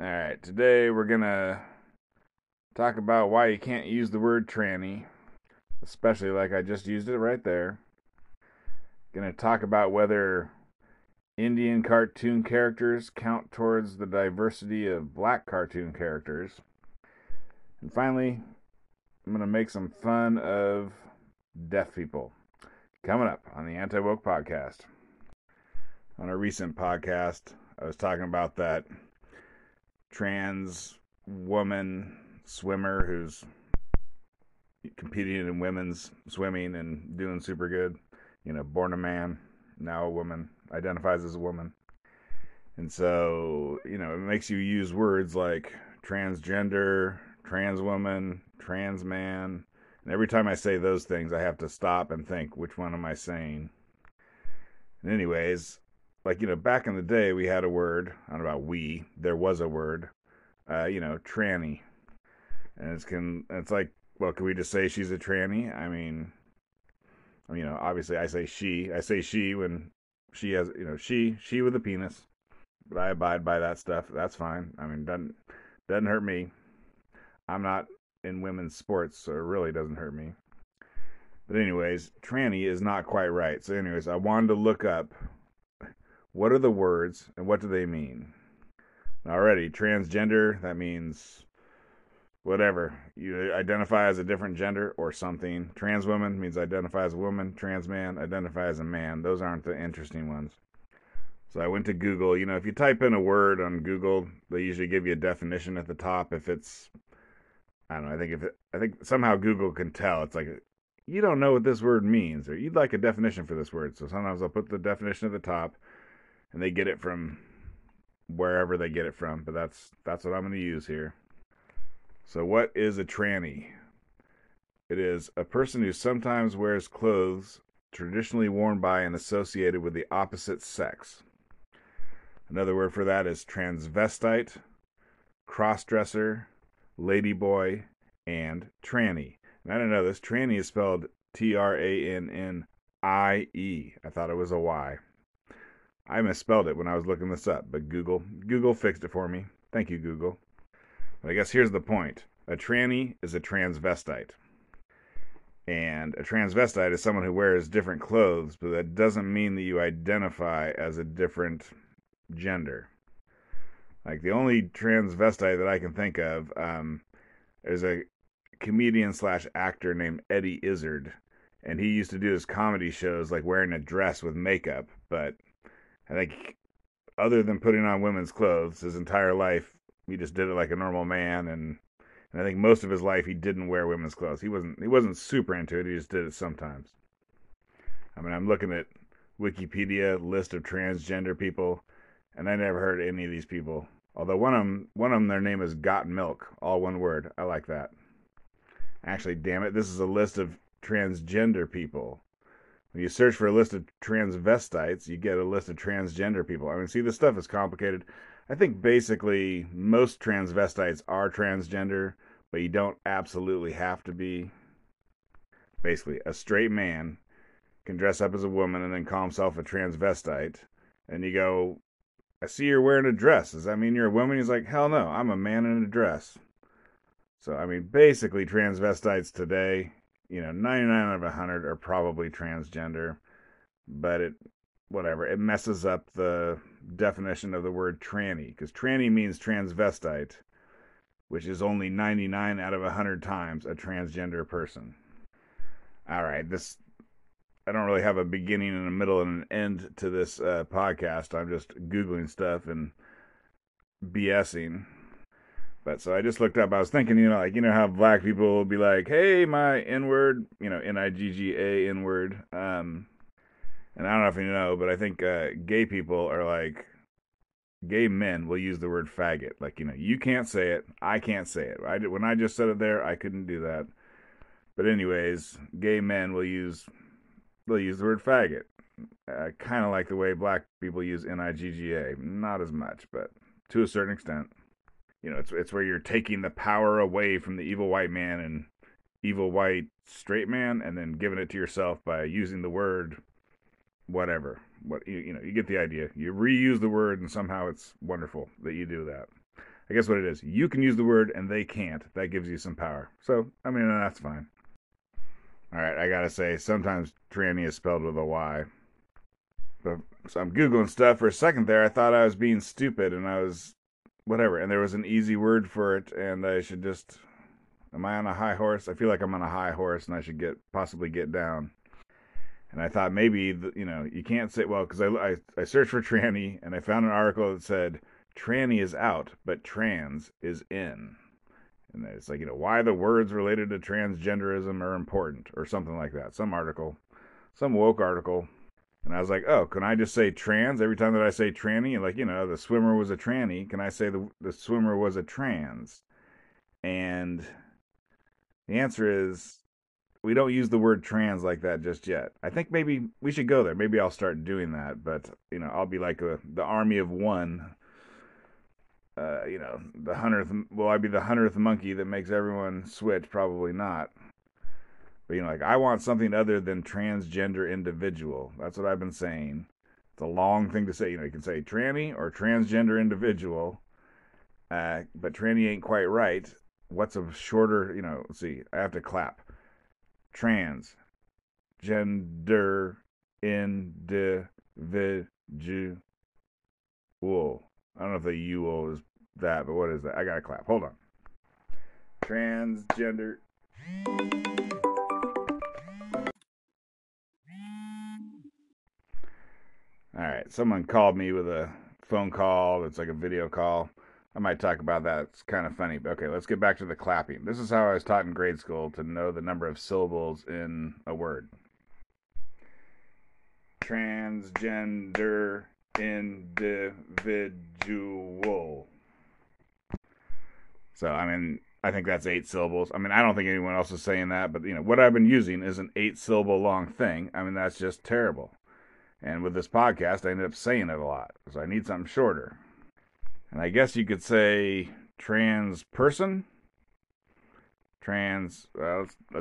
Alright, today we're gonna talk about why you can't use the word tranny, especially like I just used it right there. Gonna talk about whether Indian cartoon characters count towards the diversity of black cartoon characters. And finally, I'm gonna make some fun of deaf people. Coming up on the Anti-Woke Podcast. On a recent podcast, I was talking about that trans woman swimmer who's competing in women's swimming and doing super good. You know, born a man, now a woman, identifies as a woman. And so, you know, it makes you use words like transgender, trans woman, trans man. And every time I say those things, I have to stop and think, which one am I saying? And anyways, like, you know, back in the day, we had a word, I don't know about we, there was a word, you know, tranny. And it's like, well, can we just say she's a tranny? I mean, you know, obviously I say she when she has, you know, she with a penis, but I abide by that stuff. That's fine. I mean, doesn't hurt me. I'm not in women's sports, so it really doesn't hurt me. But anyways, tranny is not quite right. So anyways, I wanted to look up what are the words and what do they mean? Already, transgender, that means whatever, you identify as a different gender or something. Trans woman means identify as a woman. Trans man, identify as a man. Those aren't the interesting ones. So I went to Google. You know, if you type in a word on Google, they usually give you a definition at the top. If it's, I don't know, I think somehow Google can tell. It's like, you don't know what this word means, or you'd like a definition for this word. So sometimes I'll put the definition at the top, and they get it from wherever they get it from. But that's what I'm going to use here. So what is a tranny? It is a person who sometimes wears clothes traditionally worn by and associated with the opposite sex. Another word for that is transvestite, crossdresser, ladyboy, and tranny. And I didn't know this. Tranny is spelled T-R-A-N-N-I-E. I thought it was a Y. I misspelled it when I was looking this up, but Google fixed it for me. Thank you, Google. I guess here's the point. A tranny is a transvestite. And a transvestite is someone who wears different clothes, but that doesn't mean that you identify as a different gender. Like, the only transvestite that I can think of is a comedian / actor named Eddie Izzard. And he used to do his comedy shows, like, wearing a dress with makeup. But I think, other than putting on women's clothes, his entire life, he just did it like a normal man, and I think most of his life he didn't wear women's clothes. He wasn't super into it, he just did it sometimes. I mean, I'm looking at Wikipedia, list of transgender people, and I never heard of any of these people. Although one of them, their name is Got Milk, all one word. I like that. Actually, damn it, this is a list of transgender people. When you search for a list of transvestites, you get a list of transgender people. I mean, see, this stuff is complicated. I think basically most transvestites are transgender, but you don't absolutely have to be. Basically, a straight man can dress up as a woman and then call himself a transvestite. And you go, I see you're wearing a dress. Does that mean you're a woman? He's like, hell no, I'm a man in a dress. So, I mean, basically transvestites today, you know, 99 out of 100 are probably transgender, but it messes up the definition of the word tranny, because tranny means transvestite, which is only 99 out of 100 times a transgender person. All right, this, I don't really have a beginning and a middle and an end to this podcast. I'm just Googling stuff and BSing. But so I just looked up, I was thinking, you know, like, you know how black people will be like, hey, my N-word, you know, N-I-G-G-A, N-word, and I don't know if you know, but I think gay people are like, gay men will use the word faggot. Like, you know, you can't say it. I can't say it. When I just said it there, I couldn't do that. But anyways, gay men will use the word faggot. Kind of like the way black people use N-I-G-G-A. Not as much, but to a certain extent. You know, it's where you're taking the power away from the evil white man and evil white straight man and then giving it to yourself by using the word whatever. What you know, you get the idea. You reuse the word, and somehow it's wonderful that you do that. I guess what it is, you can use the word and they can't. That gives you some power. So, I mean, that's fine. All right, I gotta say, sometimes tranny is spelled with a Y. But, so I'm Googling stuff. For a second there, I thought I was being stupid and I was whatever. And there was an easy word for it and I should just... Am I on a high horse? I feel like I'm on a high horse and I should possibly get down. And I thought maybe, you can't say, well, because I searched for tranny and I found an article that said, tranny is out, but trans is in. And it's like, why the words related to transgenderism are important or something like that. Some article, some woke article. And I was like, oh, can I just say trans every time that I say tranny? And the swimmer was a tranny. Can I say the swimmer was a trans? And the answer is, we don't use the word trans like that just yet. I think maybe we should go there. Maybe I'll start doing that. But, I'll be like the army of one. The 100th. Will I be the 100th monkey that makes everyone switch? Probably not. But, I want something other than transgender individual. That's what I've been saying. It's a long thing to say. You can say tranny or transgender individual. But tranny ain't quite right. What's a shorter, let's see. I have to clap. Trans gender individual. I don't know if the UL is that, but what is that? I gotta clap. Hold on. Transgender. Alright, someone called me with a phone call that's like a video call. I might talk about that. It's kind of funny. But okay, let's get back to the clapping. This is how I was taught in grade school to know the number of syllables in a word. Transgender individual. So, I think that's 8 syllables. I don't think anyone else is saying that. But, what I've been using is an 8-syllable long thing. That's just terrible. And with this podcast, I ended up saying it a lot. So I need something shorter. And I guess you could say trans person. Let's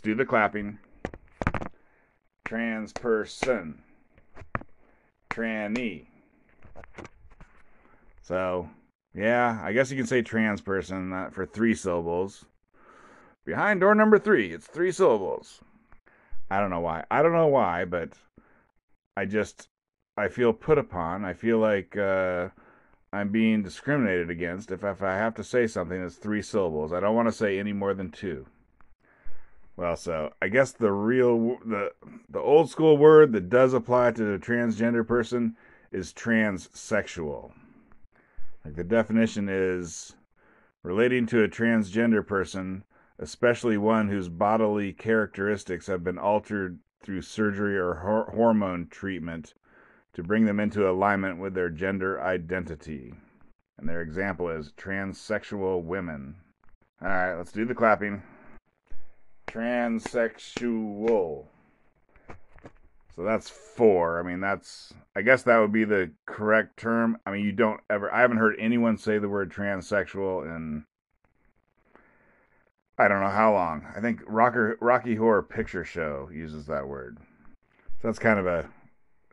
do the clapping. Trans person. Tranny. So, yeah, I guess you can say trans person for 3 syllables. Behind door number 3, it's 3 syllables. I don't know why, but I feel put upon. I feel like, I'm being discriminated against if I have to say something that's 3 syllables. I don't want to say any more than 2. Well, so I guess the old school word that does apply to the transgender person is transsexual. Like the definition is relating to a transgender person, especially one whose bodily characteristics have been altered through surgery or hormone treatment to bring them into alignment with their gender identity. And their example is transsexual women. All right, let's do the clapping. Transsexual. So that's 4. I guess that would be the correct term. I haven't heard anyone say the word transsexual in I don't know how long. I think Rocky Horror Picture Show uses that word. So that's kind of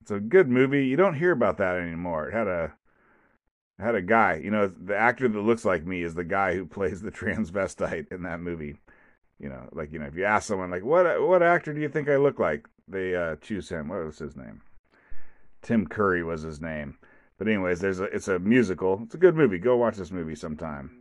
it's a good movie. You don't hear about that anymore. It had a guy. The actor that looks like me is the guy who plays the transvestite in that movie. If you ask someone, like, what actor do you think I look like? They choose him. What was his name? Tim Curry was his name. But anyways, it's a musical. It's a good movie. Go watch this movie sometime.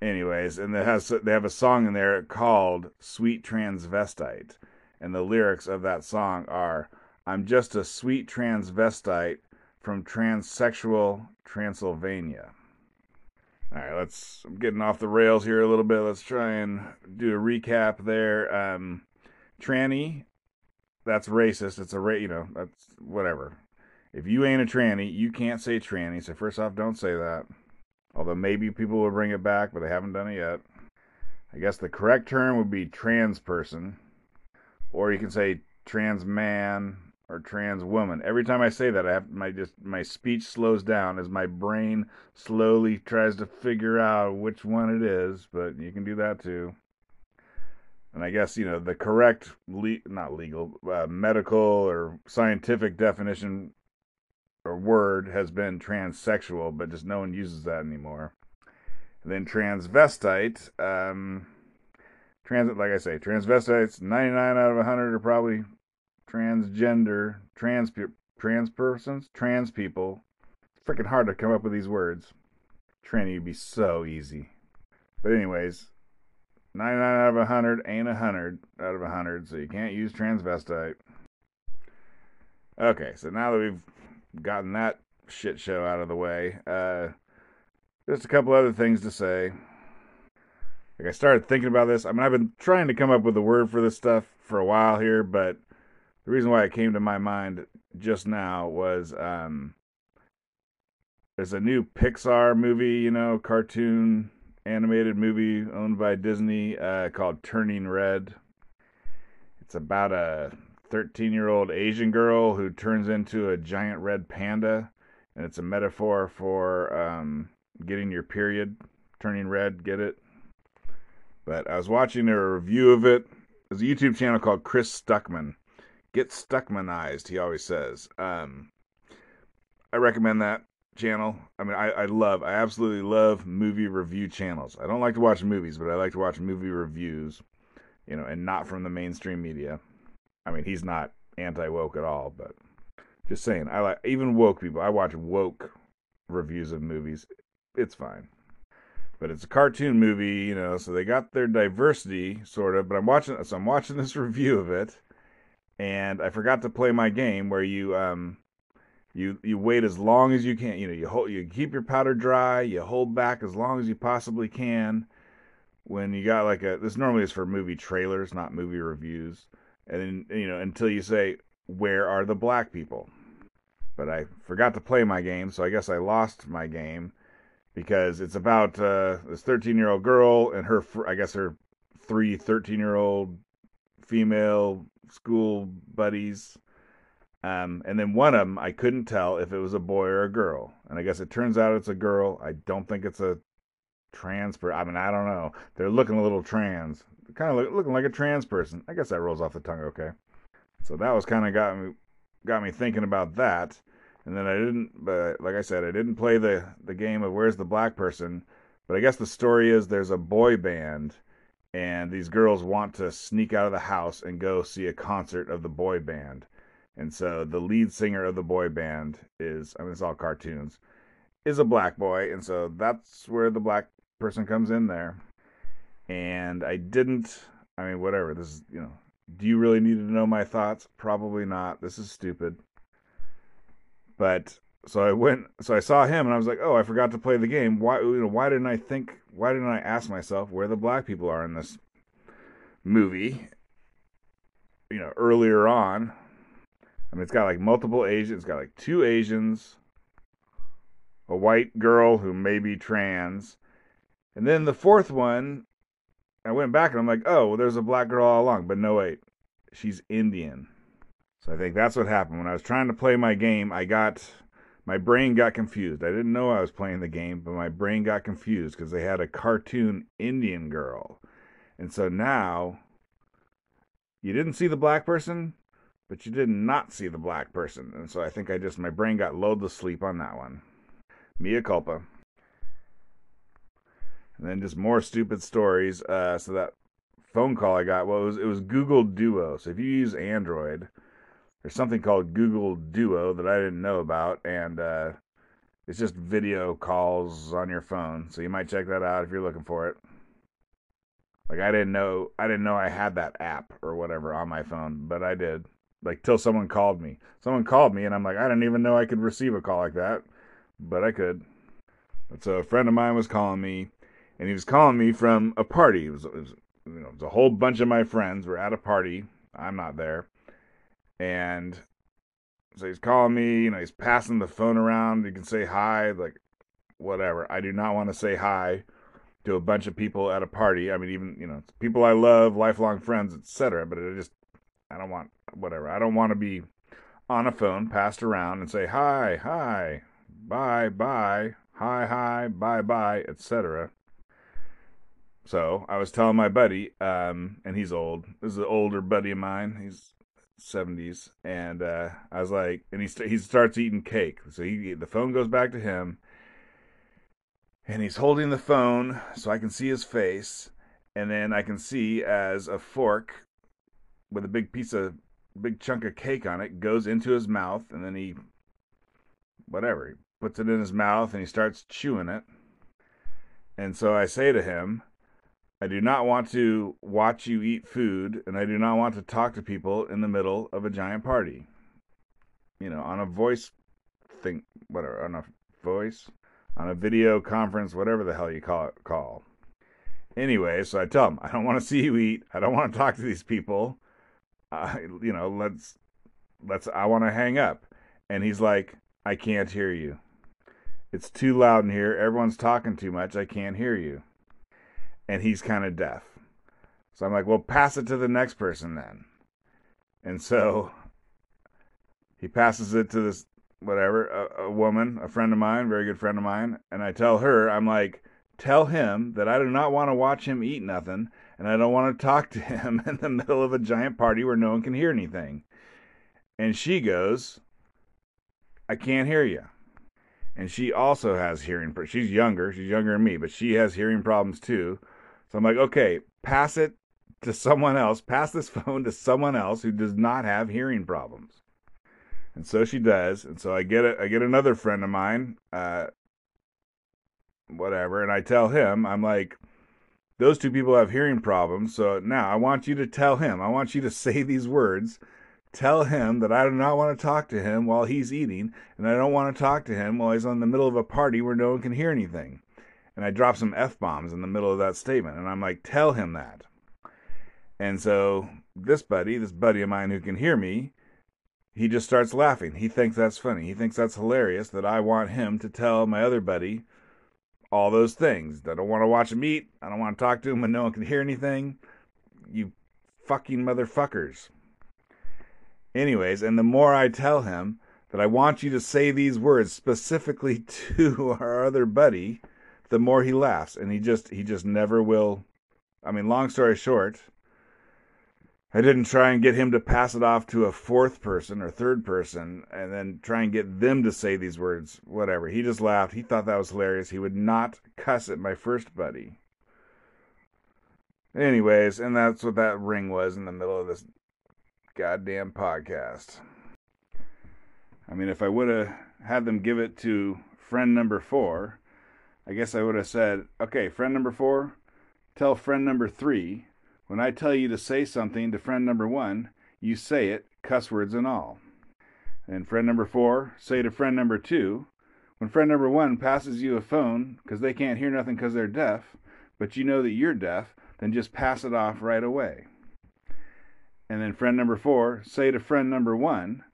Anyways, and they have a song in there called "Sweet Transvestite," and the lyrics of that song are, I'm just a sweet transvestite from transsexual Transylvania. All right, I'm getting off the rails here a little bit. Let's try and do a recap there. Tranny, that's racist. It's that's whatever. If you ain't a tranny, you can't say tranny. So first off, don't say that. Although maybe people will bring it back, but they haven't done it yet. I guess the correct term would be trans person. Or you can say trans man. Or trans woman. Every time I say that, I have my speech slows down as my brain slowly tries to figure out which one it is. But you can do that too. And I guess the correct medical or scientific definition or word has been transsexual, but just no one uses that anymore. And then transvestite, like I say, transvestites, 99 out of 100 are probably transgender, trans persons, trans people. It's freaking hard to come up with these words. Tranny would be so easy. But anyways, 99 out of 100 ain't 100 out of 100, so you can't use transvestite. Okay, so now that we've gotten that shit show out of the way, just a couple other things to say. Like, I started thinking about this. I mean, I've been trying to come up with a word for this stuff for a while here, but the reason why it came to my mind just now was there's a new Pixar movie, you know, cartoon animated movie owned by Disney called Turning Red. It's about a 13-year-old Asian girl who turns into a giant red panda, and it's a metaphor for getting your period, turning red, get it? But I was watching a review of it. There's a YouTube channel called Chris Stuckman. Get Stuckmanized, he always says. I recommend that channel. I mean, I absolutely love movie review channels. I don't like to watch movies, but I like to watch movie reviews, you know, and not from the mainstream media. I mean, he's not anti-woke at all, but just saying, I like, even woke people, I watch woke reviews of movies. It's fine. But it's a cartoon movie, you know, so they got their diversity, sort of, but I'm watching this review of it, and I forgot to play my game where you, you wait as long as you can, you know, you keep your powder dry, you hold back as long as you possibly can, when you got like a, this normally is for movie trailers, not movie reviews, and then, you know, until you say, where are the black people? But I forgot to play my game, so I guess I lost my game, because it's about this 13-year-old girl and her, I guess her three 13-year-old female school buddies. And then one of them, I couldn't tell if it was a boy or a girl. And I guess it turns out it's a girl. I don't think it's a trans person. I mean, I don't know. They're looking a little trans. They're kind of looking like a trans person. I guess that rolls off the tongue okay. So that was kind of got me thinking about that. And then I didn't, but like I said, I didn't play the game of where's the black person. But I guess the story is there's a boy band, and these girls want to sneak out of the house and go see a concert of the boy band. And so the lead singer of the boy band is, I mean, it's all cartoons, is a black boy. And so that's where the black person comes in there. And I didn't, I mean, whatever. This is, you know, do you really need to know my thoughts? Probably not. This is stupid. But so I saw him, and I was like, "Oh, I forgot to play the game. Why, you know, why didn't I ask myself where the black people are in this movie? You know, earlier on. I mean, it's got like multiple Asians. It's got like two Asians, a white girl who may be trans, and then the fourth one. I went back, and I'm like, oh, well, there's a black girl all along, but no, wait, she's Indian." So I think that's what happened. When I was trying to play my game, my brain got confused. I didn't know I was playing the game, but my brain got confused because they had a cartoon Indian girl. And so now, you didn't see the black person, but you did not see the black person. And so I think my brain got lulled to sleep on that one. Mea culpa. And then just more stupid stories. So that phone call I got, well, it was Google Duo. So if you use Android, there's something called Google Duo that I didn't know about, and it's just video calls on your phone. So you might check that out if you're looking for it. Like, I didn't know I had that app or whatever on my phone, but I did. Like, till someone called me. Someone called me, and I'm like, I didn't even know I could receive a call like that, but I could. And so a friend of mine was calling me, and he was calling me from a party. It was you know, it was a whole bunch of my friends were at a party. I'm not there. And so he's calling me, you know, he's passing the phone around. You can say hi, like, whatever. I do not want to say hi to a bunch of people at a party. I mean, even, you know, people I love, lifelong friends, etc. But I don't want, whatever. I don't want to be on a phone, passed around, and say hi, hi, bye, bye, hi, hi, bye, bye, etc. So I was telling my buddy, and he's old. This is an older buddy of mine. He's 70s, and I was like, and he starts eating cake. So the phone goes back to him, And he's holding the phone so I can see his face. And then I can see as a fork with a big chunk of cake on it goes into his mouth. And then he puts it in his mouth and he starts chewing it. And so I say to him, I do not want to watch you eat food, and I do not want to talk to people in the middle of a giant party. You know, on a voice thing, whatever, on a video conference, whatever the hell you call it, Anyway, so I tell him, I don't want to see you eat. I don't want to talk to these people. I want to hang up. And he's like, I can't hear you. It's too loud in here. Everyone's talking too much. I can't hear you. And he's kind of deaf. So I'm like, well, pass it to the next person then. And so he passes it to this, a woman, a friend of mine, very good friend of mine. And I tell her, I'm like, tell him that I do not want to watch him eat nothing, and I don't want to talk to him in the middle of a giant party where no one can hear anything. And she goes, I can't hear you. And she also has hearing problems. She's younger than me, but she has hearing problems too. So I'm like, okay, pass it to someone else. Pass this phone to someone else who does not have hearing problems. And so she does. And so I get another friend of mine, and I tell him, I'm like, those two people have hearing problems, so now I want you to tell him, I want you to say these words, tell him that I do not want to talk to him while he's eating, and I don't want to talk to him while he's in the middle of a party where no one can hear anything. And I drop some F-bombs in the middle of that statement, and I'm like, tell him that. And so this buddy of mine who can hear me, he just starts laughing. He thinks that's funny. He thinks that's hilarious that I want him to tell my other buddy all those things. I don't want to watch him eat. I don't want to talk to him when no one can hear anything. You fucking motherfuckers. Anyways, and the more I tell him that I want you to say these words specifically to our other buddy, the more he laughs. And he just never will. I mean, long story short, I didn't try and get him to pass it off to a fourth person or third person and then try and get them to say these words, whatever. He just laughed. He thought that was hilarious. He would not cuss at my first buddy. Anyways, and that's what that ring was in the middle of this goddamn podcast. I mean, if I would have had them give it to friend number 4, I guess I would have said, okay, friend number 4, tell friend number 3, when I tell you to say something to friend number 1, you say it, cuss words and all. And friend number 4, say to friend number 2, when friend number 1 passes you a phone because they can't hear nothing because they're deaf, but you know that you're deaf, then just pass it off right away. And then friend number 4, say to friend number 1,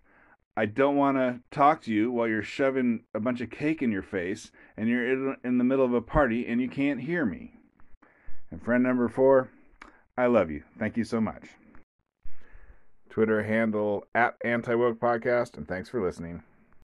I don't want to talk to you while you're shoving a bunch of cake in your face and you're in the middle of a party and you can't hear me. And friend number 4, I love you. Thank you so much. Twitter handle @Anti-Woke Podcast, and thanks for listening.